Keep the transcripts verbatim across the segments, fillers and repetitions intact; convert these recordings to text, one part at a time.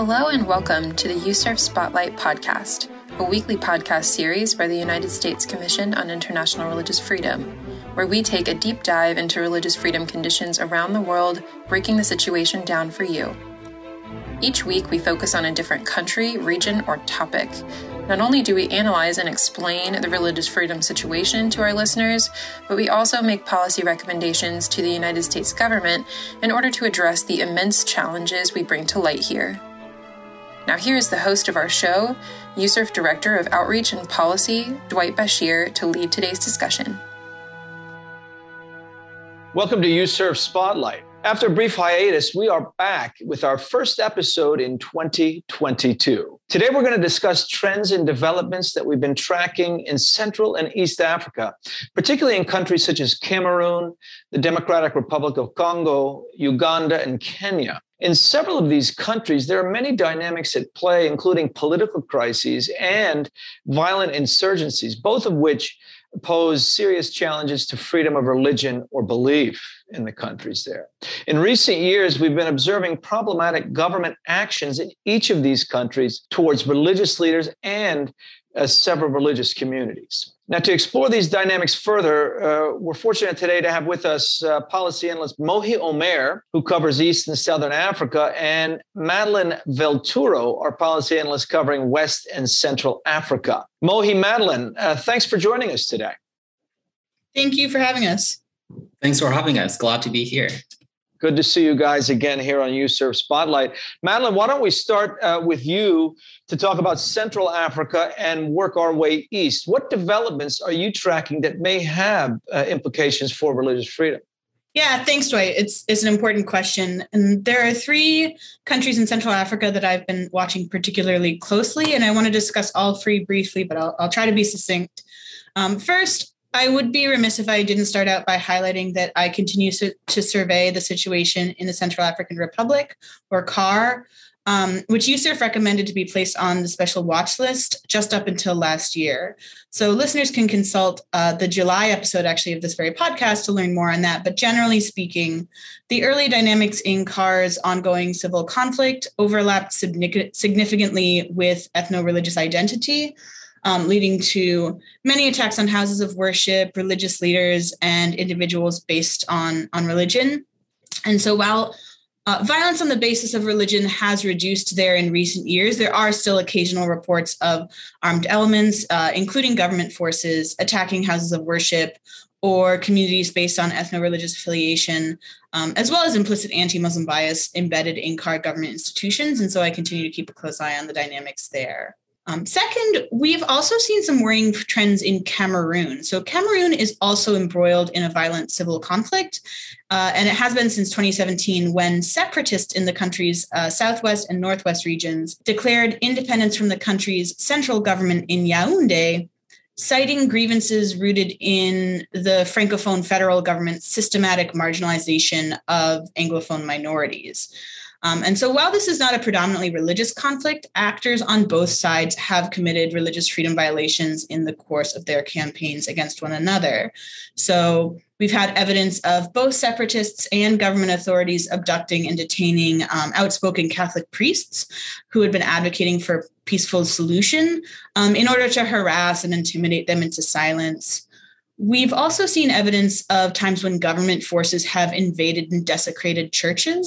Hello and welcome to the U S C I R F Spotlight podcast, a weekly podcast series by the United States Commission on International Religious Freedom, where we take a deep dive into religious freedom conditions around the world, breaking the situation down for you. Each week, we focus on a different country, region, or topic. Not only do we analyze and explain the religious freedom situation to our listeners, but we also make policy recommendations to the United States government in order to address the immense challenges we bring to light here. Now here is the host of our show, U S C I R F Director of Outreach and Policy, Dwight Bashir, to lead today's discussion. Welcome to U S C I R F Spotlight. After a brief hiatus, we are back with our first episode in twenty twenty-two. Today, we're going to discuss trends and developments that we've been tracking in Central and East Africa, particularly in countries such as Cameroon, the Democratic Republic of Congo, Uganda, and Kenya. In several of these countries, there are many dynamics at play, including political crises and violent insurgencies, both of which pose serious challenges to freedom of religion or belief in the countries there. In recent years, we've been observing problematic government actions in each of these countries towards religious leaders and uh, several religious communities. Now, to explore these dynamics further, uh, we're fortunate today to have with us uh, policy analyst Mohi Omer, who covers East and Southern Africa, and Madeline Vellturo, our policy analyst covering West and Central Africa. Mohi, Madeline, uh, thanks for joining us today. Thank you for having us. Thanks for having us. Glad to be here. Good to see you guys again here on U S C I R F Spotlight. Madeline, why don't we start uh, with you to talk about Central Africa and work our way east. What developments are you tracking that may have uh, implications for religious freedom? Yeah, thanks, Dwight. It's, it's an important question. And there are three countries in Central Africa that I've been watching particularly closely, and I want to discuss all three briefly, but I'll, I'll try to be succinct. Um, first, I would be remiss if I didn't start out by highlighting that I continue to, to survey the situation in the Central African Republic, or C A R, um, which U S C I R F recommended to be placed on the special watch list just up until last year. So listeners can consult uh, the July episode, actually, of this very podcast to learn more on that. But generally speaking, the early dynamics in C A R's ongoing civil conflict overlapped significantly with ethno-religious identity, Um, leading to many attacks on houses of worship, religious leaders, and individuals based on, on religion. And so while uh, violence on the basis of religion has reduced there in recent years, there are still occasional reports of armed elements, uh, including government forces, attacking houses of worship or communities based on ethno-religious affiliation, um, as well as implicit anti-Muslim bias embedded in C A R government institutions. And so I continue to keep a close eye on the dynamics there. Um, second, we've also seen some worrying trends in Cameroon. So Cameroon is also embroiled in a violent civil conflict, uh, and it has been since twenty seventeen when separatists in the country's uh, southwest and northwest regions declared independence from the country's central government in Yaoundé, citing grievances rooted in the Francophone federal government's systematic marginalization of Anglophone minorities. Um, and so while this is not a predominantly religious conflict, actors on both sides have committed religious freedom violations in the course of their campaigns against one another. So we've had evidence of both separatists and government authorities abducting and detaining um, outspoken Catholic priests who had been advocating for peaceful solution um, in order to harass and intimidate them into silence. We've also seen evidence of times when government forces have invaded and desecrated churches,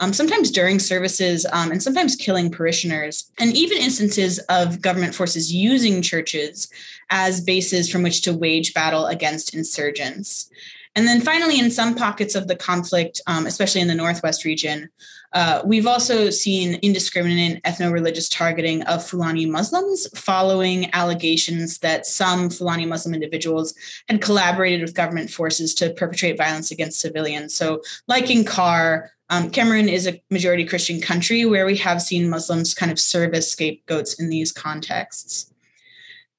um, sometimes during services um, and sometimes killing parishioners, and even instances of government forces using churches as bases from which to wage battle against insurgents. And then finally, in some pockets of the conflict, um, especially in the Northwest region, uh, we've also seen indiscriminate ethno-religious targeting of Fulani Muslims following allegations that some Fulani Muslim individuals had collaborated with government forces to perpetrate violence against civilians. So like in C A R, um, Cameroon is a majority Christian country where we have seen Muslims kind of serve as scapegoats in these contexts.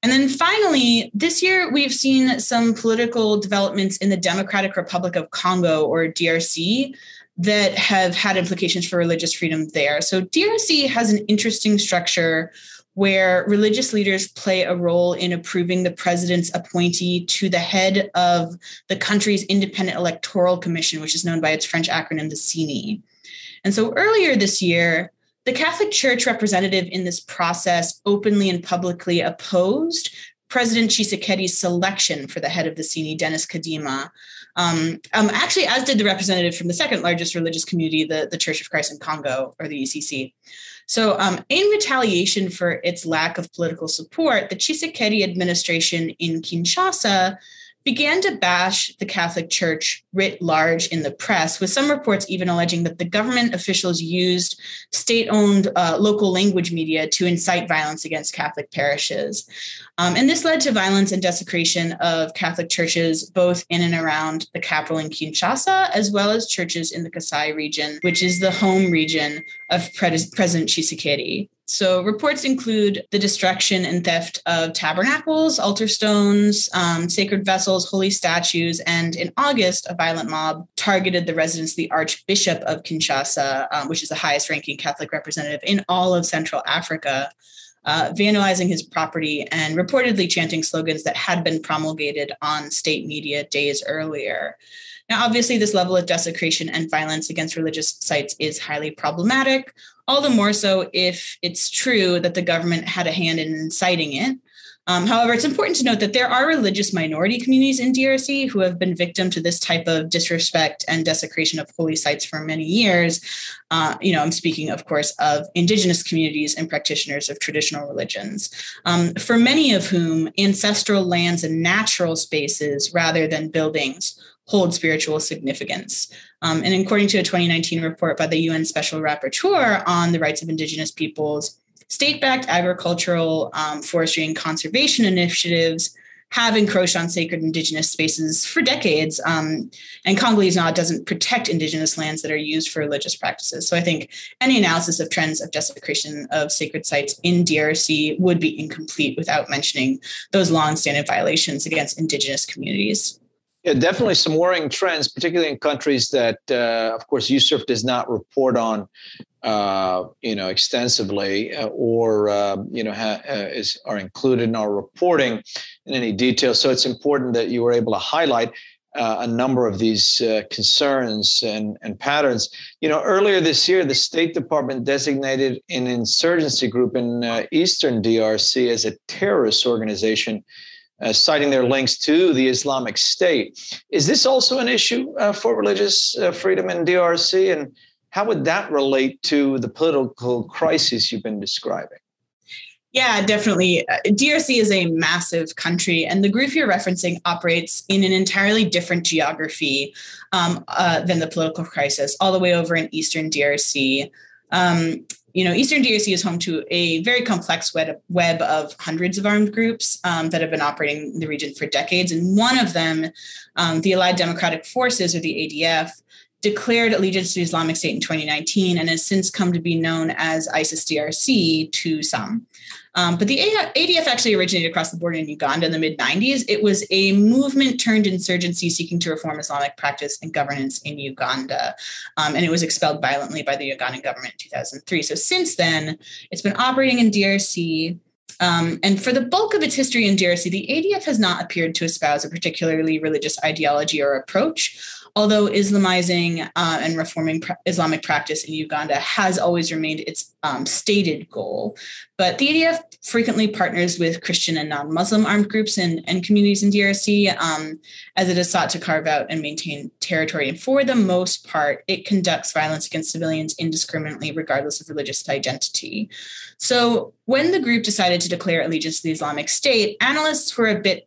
And then finally, this year, we've seen some political developments in the Democratic Republic of Congo, or D R C, that have had implications for religious freedom there. So D R C has an interesting structure where religious leaders play a role in approving the president's appointee to the head of the country's independent electoral commission, which is known by its French acronym, the C E N I. And so earlier this year, The Catholic Church representative in this process openly and publicly opposed President Tshisekedi's selection for the head of the C E N I, Dennis Kadima, um, um, actually, as did the representative from the second largest religious community, the, the Church of Christ in Congo, or the E C C. So um, in retaliation for its lack of political support, the Tshisekedi administration in Kinshasa began to bash the Catholic Church writ large in the press, with some reports even alleging that the government officials used state-owned uh, local language media to incite violence against Catholic parishes. Um, and this led to violence and desecration of Catholic churches, both in and around the capital in Kinshasa, as well as churches in the Kasai region, which is the home region of Pre- President Tshisekedi. So reports include the destruction and theft of tabernacles, altar stones, um, sacred vessels, holy statues, and in August, a violent mob targeted the residence of the Archbishop of Kinshasa, um, which is the highest-ranking Catholic representative in all of Central Africa, Uh, vandalizing his property and reportedly chanting slogans that had been promulgated on state media days earlier. Now, obviously, this level of desecration and violence against religious sites is highly problematic, all the more so if it's true that the government had a hand in inciting it. Um, however, it's important to note that there are religious minority communities in D R C who have been victim to this type of disrespect and desecration of holy sites for many years. Uh, you know, I'm speaking, of course, of indigenous communities and practitioners of traditional religions, um, for many of whom ancestral lands and natural spaces rather than buildings hold spiritual significance. Um, and according to a twenty nineteen report by the U N Special Rapporteur on the Rights of Indigenous Peoples, state-backed agricultural, um, forestry, and conservation initiatives have encroached on sacred indigenous spaces for decades. Um, and Congolese law doesn't protect indigenous lands that are used for religious practices. So I think any analysis of trends of desecration of sacred sites in D R C would be incomplete without mentioning those long-standing violations against indigenous communities. Yeah, definitely some worrying trends, particularly in countries that, uh, of course, USCIRF does not report on, uh, you know, extensively, uh, or uh, you know, ha- uh, is are included in our reporting in any detail. So it's important that you were able to highlight uh, a number of these uh, concerns and and patterns. You know, earlier this year, the State Department designated an insurgency group in uh, eastern D R C as a terrorist organization, Uh, citing their links to the Islamic State. Is this also an issue uh, for religious uh, freedom in D R C? And how would that relate to the political crisis you've been describing? Yeah, definitely. D R C is a massive country, and the group you're referencing operates in an entirely different geography um, uh, than the political crisis, all the way over in eastern D R C. Um, You know, Eastern D R C is home to a very complex web, web of hundreds of armed groups um, that have been operating in the region for decades. And one of them, um, the Allied Democratic Forces, or the A D F, declared allegiance to Islamic State in twenty nineteen and has since come to be known as ISIS-D R C to some. Um, but the A D F actually originated across the border in Uganda in the mid nineties. It was a movement turned insurgency seeking to reform Islamic practice and governance in Uganda. Um, and it was expelled violently by the Ugandan government in two thousand three. So since then, it's been operating in D R C. Um, and for the bulk of its history in D R C, the A D F has not appeared to espouse a particularly religious ideology or approach, although Islamizing uh, and reforming pr- Islamic practice in Uganda has always remained its um, stated goal. But the A D F frequently partners with Christian and non-Muslim armed groups and, and communities in D R C um, as it has sought to carve out and maintain territory. And for the most part, it conducts violence against civilians indiscriminately, regardless of religious identity. So when the group decided to declare allegiance to the Islamic State, analysts were a bit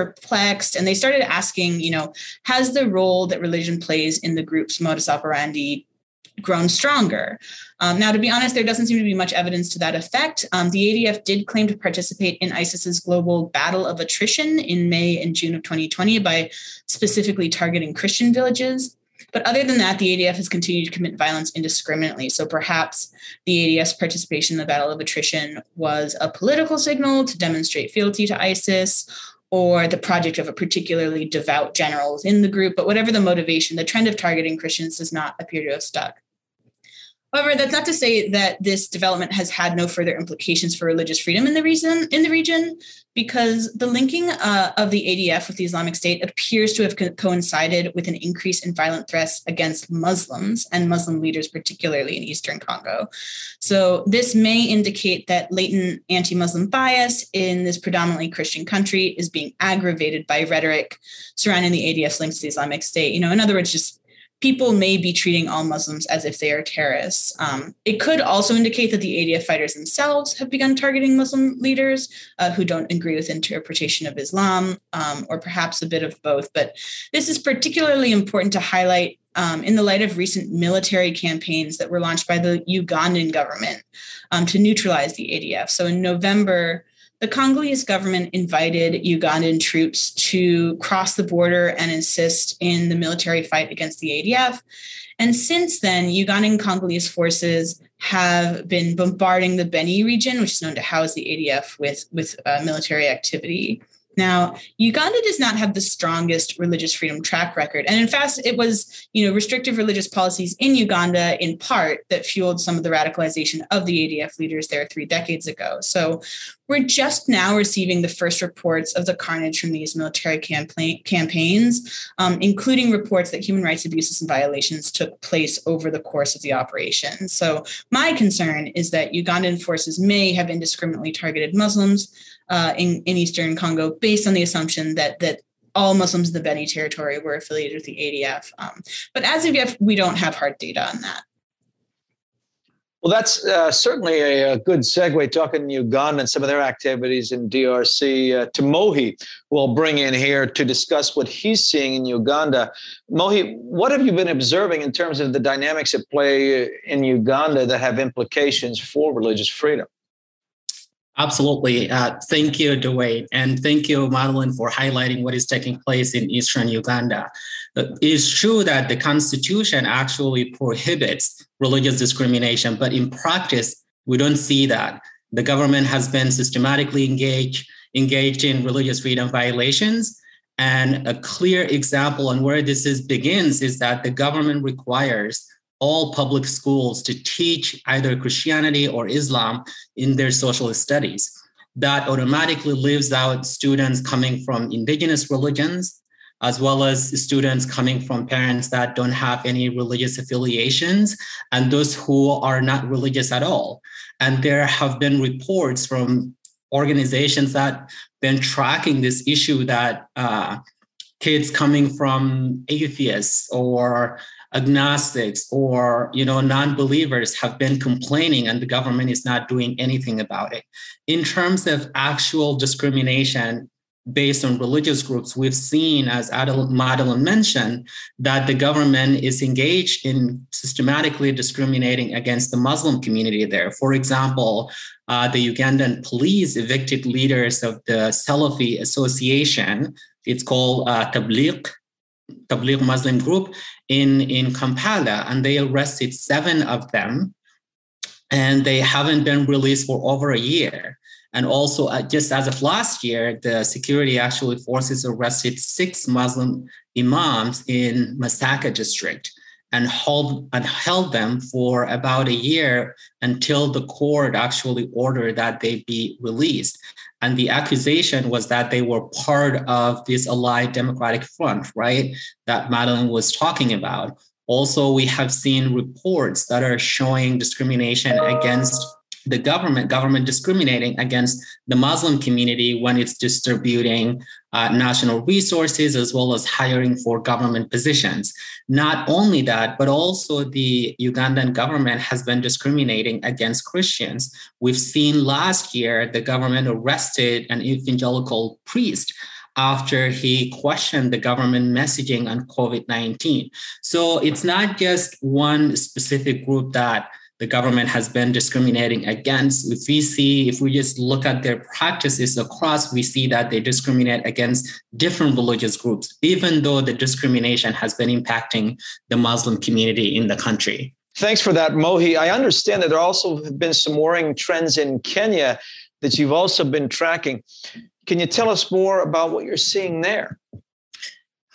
perplexed, and they started asking, you know, has the role that religion plays in the group's modus operandi grown stronger? Um, now, to be honest, there doesn't seem to be much evidence to that effect. Um, the A D F did claim to participate in ISIS's global battle of attrition in May and June of twenty twenty by specifically targeting Christian villages. But other than that, the A D F has continued to commit violence indiscriminately. So perhaps the A D F's participation in the battle of attrition was a political signal to demonstrate fealty to ISIS, or the project of a particularly devout general within the group. But whatever the motivation, the trend of targeting Christians does not appear to have stuck. However, that's not to say that this development has had no further implications for religious freedom in the reason in the region, because the linking uh, of the A D F with the Islamic State appears to have co- coincided with an increase in violent threats against Muslims and Muslim leaders, particularly in Eastern Congo. So this may indicate that latent anti-Muslim bias in this predominantly Christian country is being aggravated by rhetoric surrounding the A D F's links to the Islamic State. You know, in other words, just people may be treating all Muslims as if they are terrorists. Um, it could also indicate that the A D F fighters themselves have begun targeting Muslim leaders uh, who don't agree with interpretation of Islam, um, or perhaps a bit of both. But this is particularly important to highlight um, in the light of recent military campaigns that were launched by the Ugandan government um, to neutralize the A D F. So in November, the Congolese government invited Ugandan troops to cross the border and assist in the military fight against the A D F. And since then, Ugandan Congolese forces have been bombarding the Beni region, which is known to house the A D F, with, with uh, military activity. Now, Uganda does not have the strongest religious freedom track record. And in fact, it was, you know, restrictive religious policies in Uganda, in part, that fueled some of the radicalization of the A D F leaders there three decades ago. So we're just now receiving the first reports of the carnage from these military campaign, campaigns, um, including reports that human rights abuses and violations took place over the course of the operation. So my concern is that Ugandan forces may have indiscriminately targeted Muslims Uh, in, in Eastern Congo, based on the assumption that that all Muslims in the Beni territory were affiliated with the A D F. Um, but as of yet, we don't have hard data on that. Well, that's uh, certainly a, a good segue, talking Uganda and some of their activities in D R C uh, to Mohi, who I'll bring in here to discuss what he's seeing in Uganda. Mohi, what have you been observing in terms of the dynamics at play in Uganda that have implications for religious freedom? Absolutely. Uh, thank you, Dwight. And thank you, Madeline, for highlighting what is taking place in Eastern Uganda. It's true that the Constitution actually prohibits religious discrimination, but in practice, we don't see that. The government has been systematically engaged, engaged in religious freedom violations. And a clear example on where this is begins is that the government requires all public schools to teach either Christianity or Islam in their social studies. That automatically leaves out students coming from indigenous religions, as well as students coming from parents that don't have any religious affiliations, and those who are not religious at all. And there have been reports from organizations that have been tracking this issue that uh, kids coming from atheists or agnostics or, you know, non-believers have been complaining, and the government is not doing anything about it. In terms of actual discrimination based on religious groups, we've seen, as Madeline mentioned, that the government is engaged in systematically discriminating against the Muslim community there. For example, uh, the Ugandan police evicted leaders of the Salafi association. It's called uh, Tabligh. Tabligh Muslim group in, in Kampala, and they arrested seven of them, and they haven't been released for over a year. And also, uh, just as of last year, the security actually forces arrested six Muslim imams in Masaka district and hold, and held them for about a year until the court actually ordered that they be released. And the accusation was that they were part of this Allied Democratic Front, right, that Madeline was talking about. Also, we have seen reports that are showing discrimination against the government, government discriminating against the Muslim community when it's distributing uh, national resources, as well as hiring for government positions. Not only that, but also the Ugandan government has been discriminating against Christians. We've seen last year the government arrested an evangelical priest after he questioned the government messaging on COVID nineteen. So it's not just one specific group that the government has been discriminating against. If we see, if we just look at their practices across, we see that they discriminate against different religious groups, even though the discrimination has been impacting the Muslim community in the country. Thanks for that, Mohi. I understand that there also have been some worrying trends in Kenya that you've also been tracking. Can you tell us more about what you're seeing there?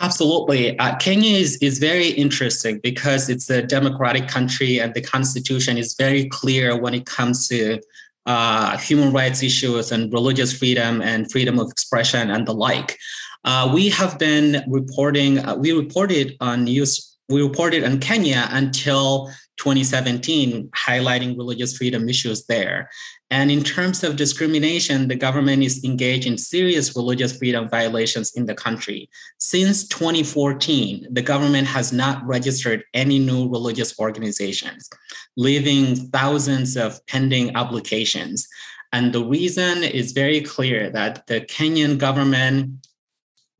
Absolutely. Uh, Kenya is, is very interesting because it's a democratic country and the constitution is very clear when it comes to uh, human rights issues and religious freedom and freedom of expression and the like. Uh, we have been reporting, uh, we reported on news, we reported on Kenya until twenty seventeen, highlighting religious freedom issues there. And in terms of discrimination, the government is engaged in serious religious freedom violations in the country. Since twenty fourteen, the government has not registered any new religious organizations, leaving thousands of pending applications. And the reason is very clear that the Kenyan government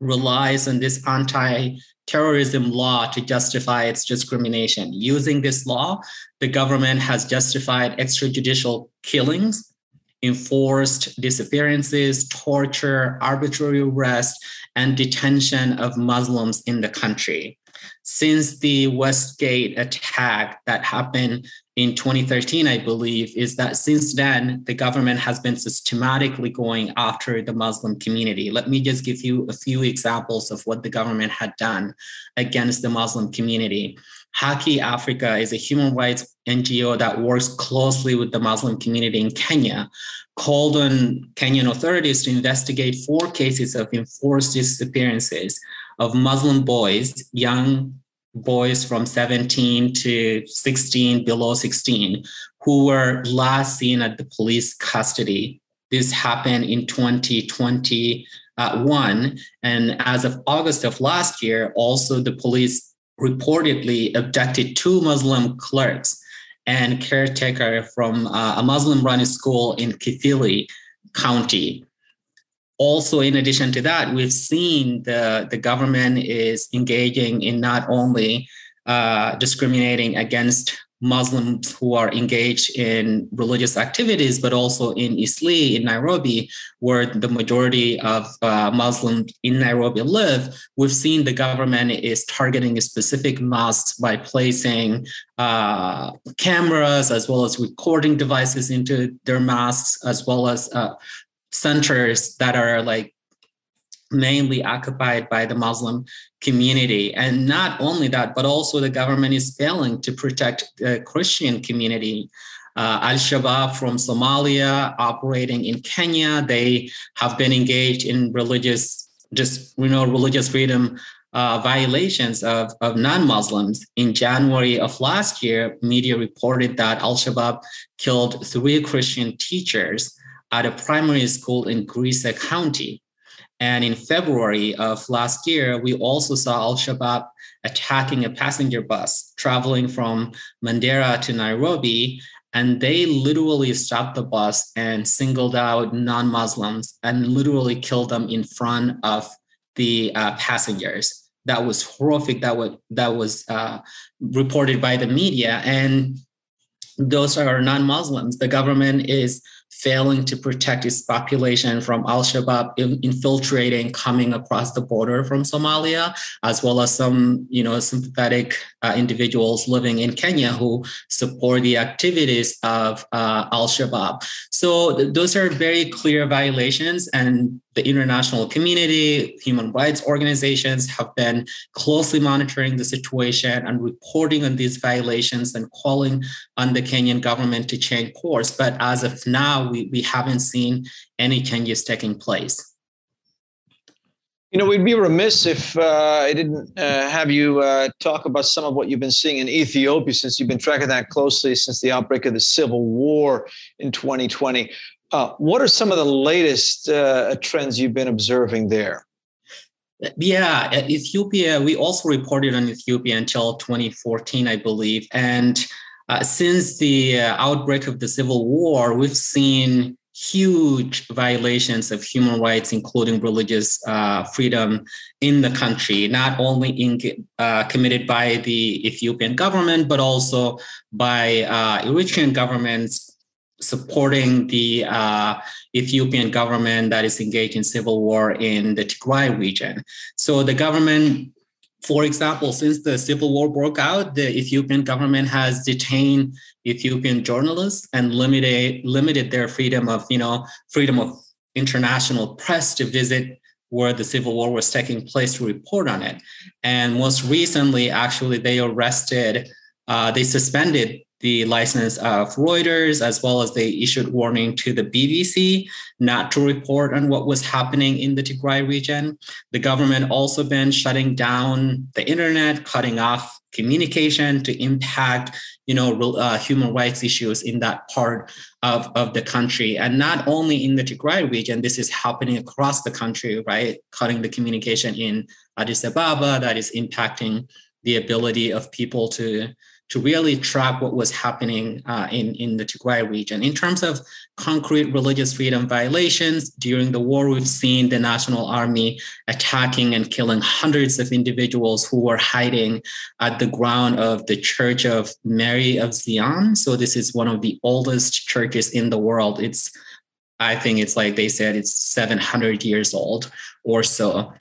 relies on this anti-terrorism law to justify its discrimination. Using this law, the government has justified extrajudicial killings, enforced disappearances, torture, arbitrary arrest, and detention of Muslims in the country. Since the Westgate attack that happened in twenty thirteen, I believe, is that since then, the government has been systematically going after the Muslim community. Let me just give you a few examples of what the government had done against the Muslim community. Haki Africa is a human rights N G O that works closely with the Muslim community in Kenya, called on Kenyan authorities to investigate four cases of enforced disappearances of Muslim boys, young boys from seventeen to sixteen, below sixteen, who were last seen at the police custody. This happened in twenty twenty-one. And as of August of last year, also the police reportedly abducted two Muslim clerks and caretaker from uh, a Muslim-run school in Kithili County. Also, in addition to that, we've seen the, the government is engaging in not only uh, discriminating against Muslims who are engaged in religious activities, but also in Eastleigh, in Nairobi, where the majority of uh, Muslims in Nairobi live. We've seen the government is targeting specific mosques by placing uh, cameras as well as recording devices into their mosques, as well as uh, centers that are like mainly occupied by the Muslim community. And not only that, but also the government is failing to protect the Christian community. Uh, Al-Shabaab from Somalia operating in Kenya, they have been engaged in religious, just, you know, religious freedom uh, violations of, of non-Muslims. In January of last year, media reported that Al-Shabaab killed three Christian teachers at a primary school in Grisek County. And in February of last year, we also saw Al-Shabaab attacking a passenger bus traveling from Mandera to Nairobi. And they literally stopped the bus and singled out non-Muslims and literally killed them in front of the uh, passengers. That was horrific. That was, that was uh, reported by the media. And those are non-Muslims. The government is failing to protect its population from Al-Shabaab infiltrating, coming across the border from Somalia, as well as some, you know, sympathetic uh, individuals living in Kenya who support the activities of uh, Al-Shabaab. So th- those are very clear violations, and the international community, human rights organizations have been closely monitoring the situation and reporting on these violations and calling on the Kenyan government to change course. But as of now, we, we haven't seen any changes taking place. You know, we'd be remiss if uh, I didn't uh, have you uh, talk about some of what you've been seeing in Ethiopia, since you've been tracking that closely since the outbreak of the civil war in twenty twenty. Uh, what are some of the latest uh, trends you've been observing there? Yeah, Ethiopia, we also reported on Ethiopia until twenty fourteen, I believe. And uh, since the uh, outbreak of the civil war, we've seen huge violations of human rights, including religious uh, freedom in the country, not only in, uh, committed by the Ethiopian government, but also by uh, Eritrean governments supporting the uh, Ethiopian government that is engaged in civil war in the Tigray region. So the government, for example, since the civil war broke out, the Ethiopian government has detained Ethiopian journalists and limited limited their freedom of, you know, freedom of international press to visit where the civil war was taking place to report on it. And most recently, actually, they arrested, uh, they suspended the license of Reuters, as well as they issued warning to the B B C not to report on what was happening in the Tigray region. The government also been shutting down the internet, cutting off communication to impact, you know, uh, human rights issues in that part of, of the country. And not only in the Tigray region, this is happening across the country, right? Cutting the communication in Addis Ababa, that is impacting the ability of people to, to really track what was happening uh, in, in the Tigray region. In terms of concrete religious freedom violations, during the war, we've seen the National Army attacking and killing hundreds of individuals who were hiding at the ground of the Church of Mary of Zion. So this is one of the oldest churches in the world. It's, I think it's like they said, it's seven hundred years old or so.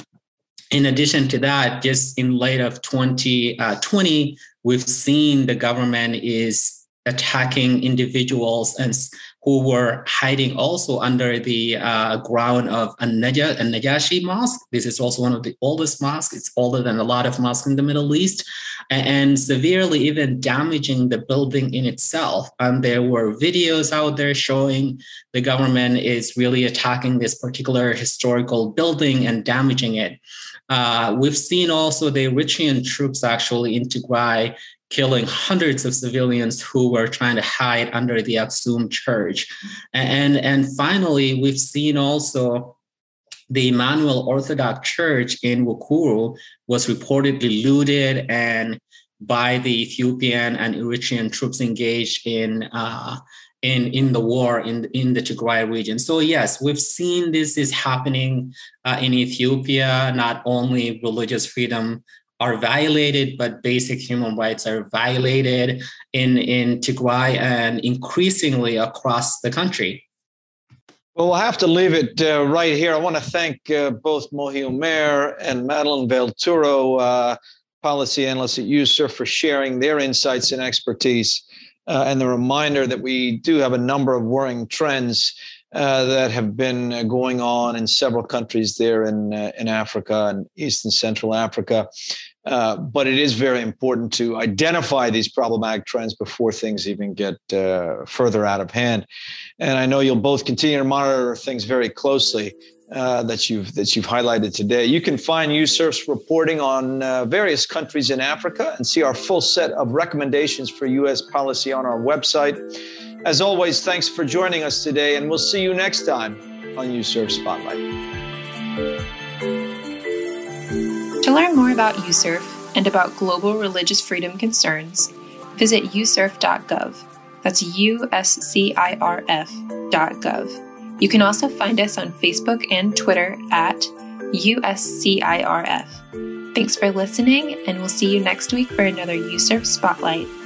In addition to that, just in light of twenty twenty, we've seen the government is attacking individuals and who were hiding also under the uh, ground of a Najashi mosque. This is also one of the oldest mosques. It's older than a lot of mosques in the Middle East, and, and severely even damaging the building in itself. And there were videos out there showing the government is really attacking this particular historical building and damaging it. Uh, we've seen also the Eritrean troops actually in Tigray killing hundreds of civilians who were trying to hide under the Aksum church. And, and finally, we've seen also the Emmanuel Orthodox Church in Wakuru was reportedly looted and by the Ethiopian and Eritrean troops engaged in uh, in, in the war in, in the Tigray region. So yes, we've seen this is happening uh, in Ethiopia. Not only religious freedom are violated, but basic human rights are violated in, in Tigray and increasingly across the country. Well, we'll have to leave it uh, right here. I want to thank uh, both Mohi Omer and Madeline Vellturo, uh, policy analysts at USCIRF, for sharing their insights and expertise. Uh, and the reminder that we do have a number of worrying trends uh, that have been uh, going on in several countries there in uh, in Africa and East and Central Africa. Uh, but it is very important to identify these problematic trends before things even get uh, further out of hand. And I know you'll both continue to monitor things very closely uh, that you've that you've highlighted today. You can find USCIRF's reporting on uh, various countries in Africa and see our full set of recommendations for U S policy on our website. As always, thanks for joining us today, and we'll see you next time on USCIRF Spotlight. To learn more about USCIRF and about global religious freedom concerns, visit U S C I R F dot gov. That's U S C I R F dot gov. You can also find us on Facebook and Twitter at U S C I R F. Thanks for listening, and we'll see you next week for another USCIRF Spotlight.